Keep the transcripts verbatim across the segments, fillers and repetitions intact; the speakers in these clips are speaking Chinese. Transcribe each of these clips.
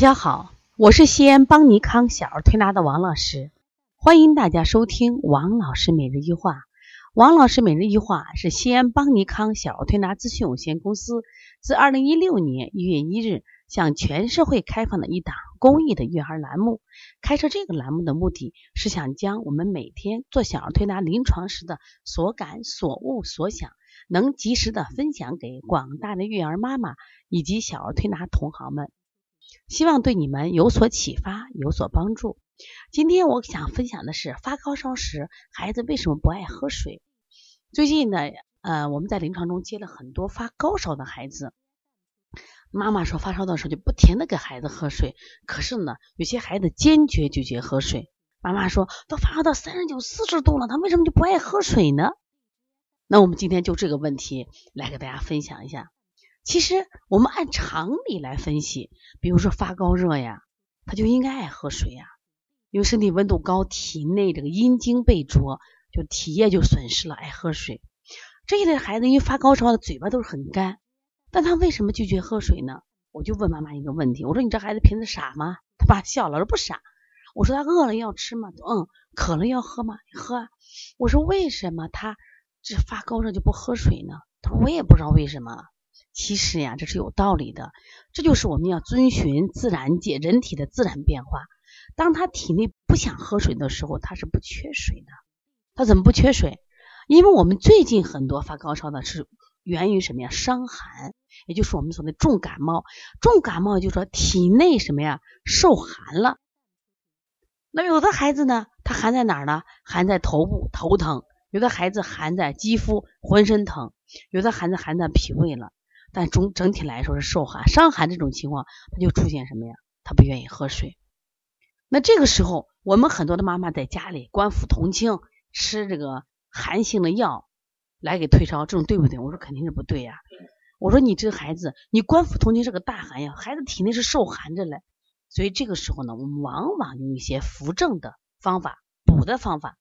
家好，我是西安邦尼康小儿推拿的王老师，欢迎大家收听王老师每日一话。王老师每日一话是西安邦尼康小儿推拿咨询有限公司自二零一六年一月一日向全社会开放的一档公益的育儿栏目。开设这个栏目的目的是想将我们每天做小儿推拿临床时的所感、所悟、所想，能及时的分享给广大的育儿妈妈以及小儿推拿同行们。希望对你们有所启发，有所帮助。今天我想分享的是发高烧时孩子为什么不爱喝水。最近呢，呃，我们在临床中接了很多发高烧的孩子，妈妈说发烧的时候就不停的给孩子喝水，可是呢，有些孩子坚决拒绝喝水。妈妈说都发烧到三十九、四十度了，他为什么就不爱喝水呢？那我们今天就这个问题来给大家分享一下。其实我们按常理来分析，比如说发高热呀，他就应该爱喝水呀，因为身体温度高，体内这个阴经被灼，就体液就损失了，爱喝水。这一类孩子因为发高烧的嘴巴都是很干，但他为什么拒绝喝水呢？我就问妈妈一个问题，我说你这孩子平时傻吗？他爸笑了，说不傻。我说他饿了要吃吗？嗯。渴了要喝吗？喝啊。我说为什么他这发高热就不喝水呢？他说我也不知道为什么。其实呀，这是有道理的，这就是我们要遵循自然界人体的自然变化。当他体内不想喝水的时候，他是不缺水的。他怎么不缺水？因为我们最近很多发高烧的是源于什么呀？伤寒，也就是我们所谓重感冒。重感冒就是说体内什么呀？受寒了。那有的孩子呢，他寒在哪儿呢？寒在头部，头疼；有的孩子寒在肌肤，浑身疼；有的孩子寒在脾胃了。但总整体来说是受寒伤寒，这种情况它就出现什么呀？他不愿意喝水。那这个时候我们很多的妈妈在家里官府同清，吃这个寒性的药来给退烧，这种对不对？我说肯定是不对呀、啊、我说你这个孩子，你官府同清是个大寒药，孩子体内是受寒着嘞。所以这个时候呢，我们往往用一些扶正的方法，补的方法，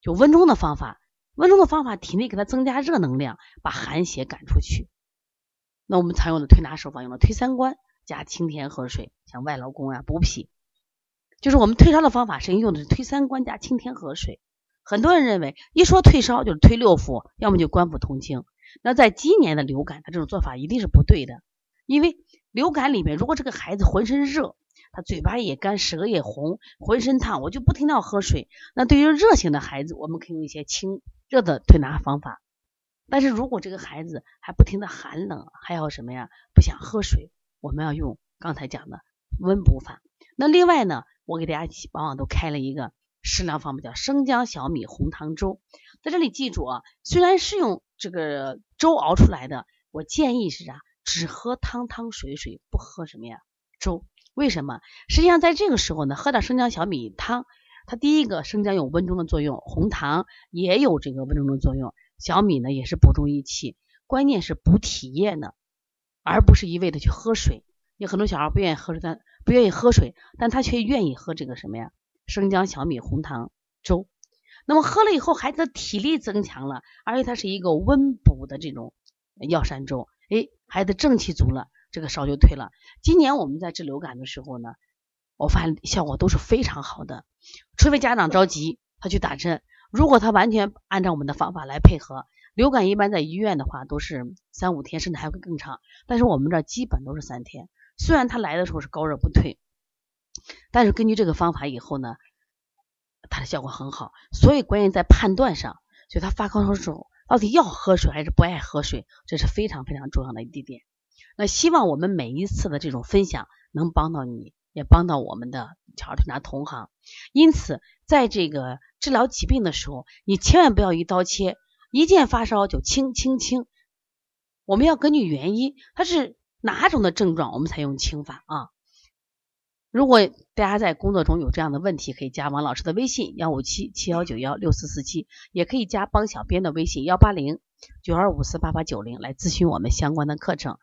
就温中的方法。温中的方法体内给他增加热能量，把寒邪赶出去。那我们常用的推拿手法，用了推三关加清甜和水，像外劳宫啊、补脾，就是我们退烧的方法是用的是推三关加清甜和水。很多人认为一说退烧就是推六腑，要么就官府同清。那在今年的流感，他这种做法一定是不对的，因为流感里面，如果这个孩子浑身热，他嘴巴也干，舌也红，浑身烫，我就不停地喝水。那对于热型的孩子，我们可以用一些清热的推拿方法。但是如果这个孩子还不停的寒冷，还有什么呀？不想喝水，我们要用刚才讲的温补法。那另外呢，我给大家往往都开了一个食疗方法，叫生姜小米红糖粥。在这里记住啊，虽然是用这个粥熬出来的，我建议是啥、啊？只喝汤汤水水，不喝什么呀？粥。为什么？实际上在这个时候呢，喝点生姜小米汤，它第一个生姜有温中的作用，红糖也有这个温中的作用。小米呢也是补中益气，关键是补体液呢，而不是一味的去喝水。有很多小孩不愿意喝水，但不愿意喝水，但他却愿意喝这个什么呀？生姜小米红糖粥。那么喝了以后，孩子的体力增强了，而且它是一个温补的这种药膳粥。哎，孩子正气足了，这个烧就退了。今年我们在治流感的时候呢，我发现效果都是非常好的，除非家长着急他去打针。如果他完全按照我们的方法来配合，流感一般在医院的话都是三五天，甚至还会更长，但是我们这基本都是三天。虽然他来的时候是高热不退，但是根据这个方法以后呢，它的效果很好。所以关键在判断上，所以他发高烧的时候到底要喝水还是不爱喝水，这是非常非常重要的一点。那希望我们每一次的这种分享能帮到你，也帮到我们的小儿推拿同行。因此在这个治疗疾病的时候，你千万不要一刀切，一见发烧就清清清。我们要根据原因，它是哪种的症状，我们才用清法啊。如果大家在工作中有这样的问题，可以加王老师的微信一五七七一九一六四四七，也可以加帮小编的微信一八零九二五四八八九零来咨询我们相关的课程。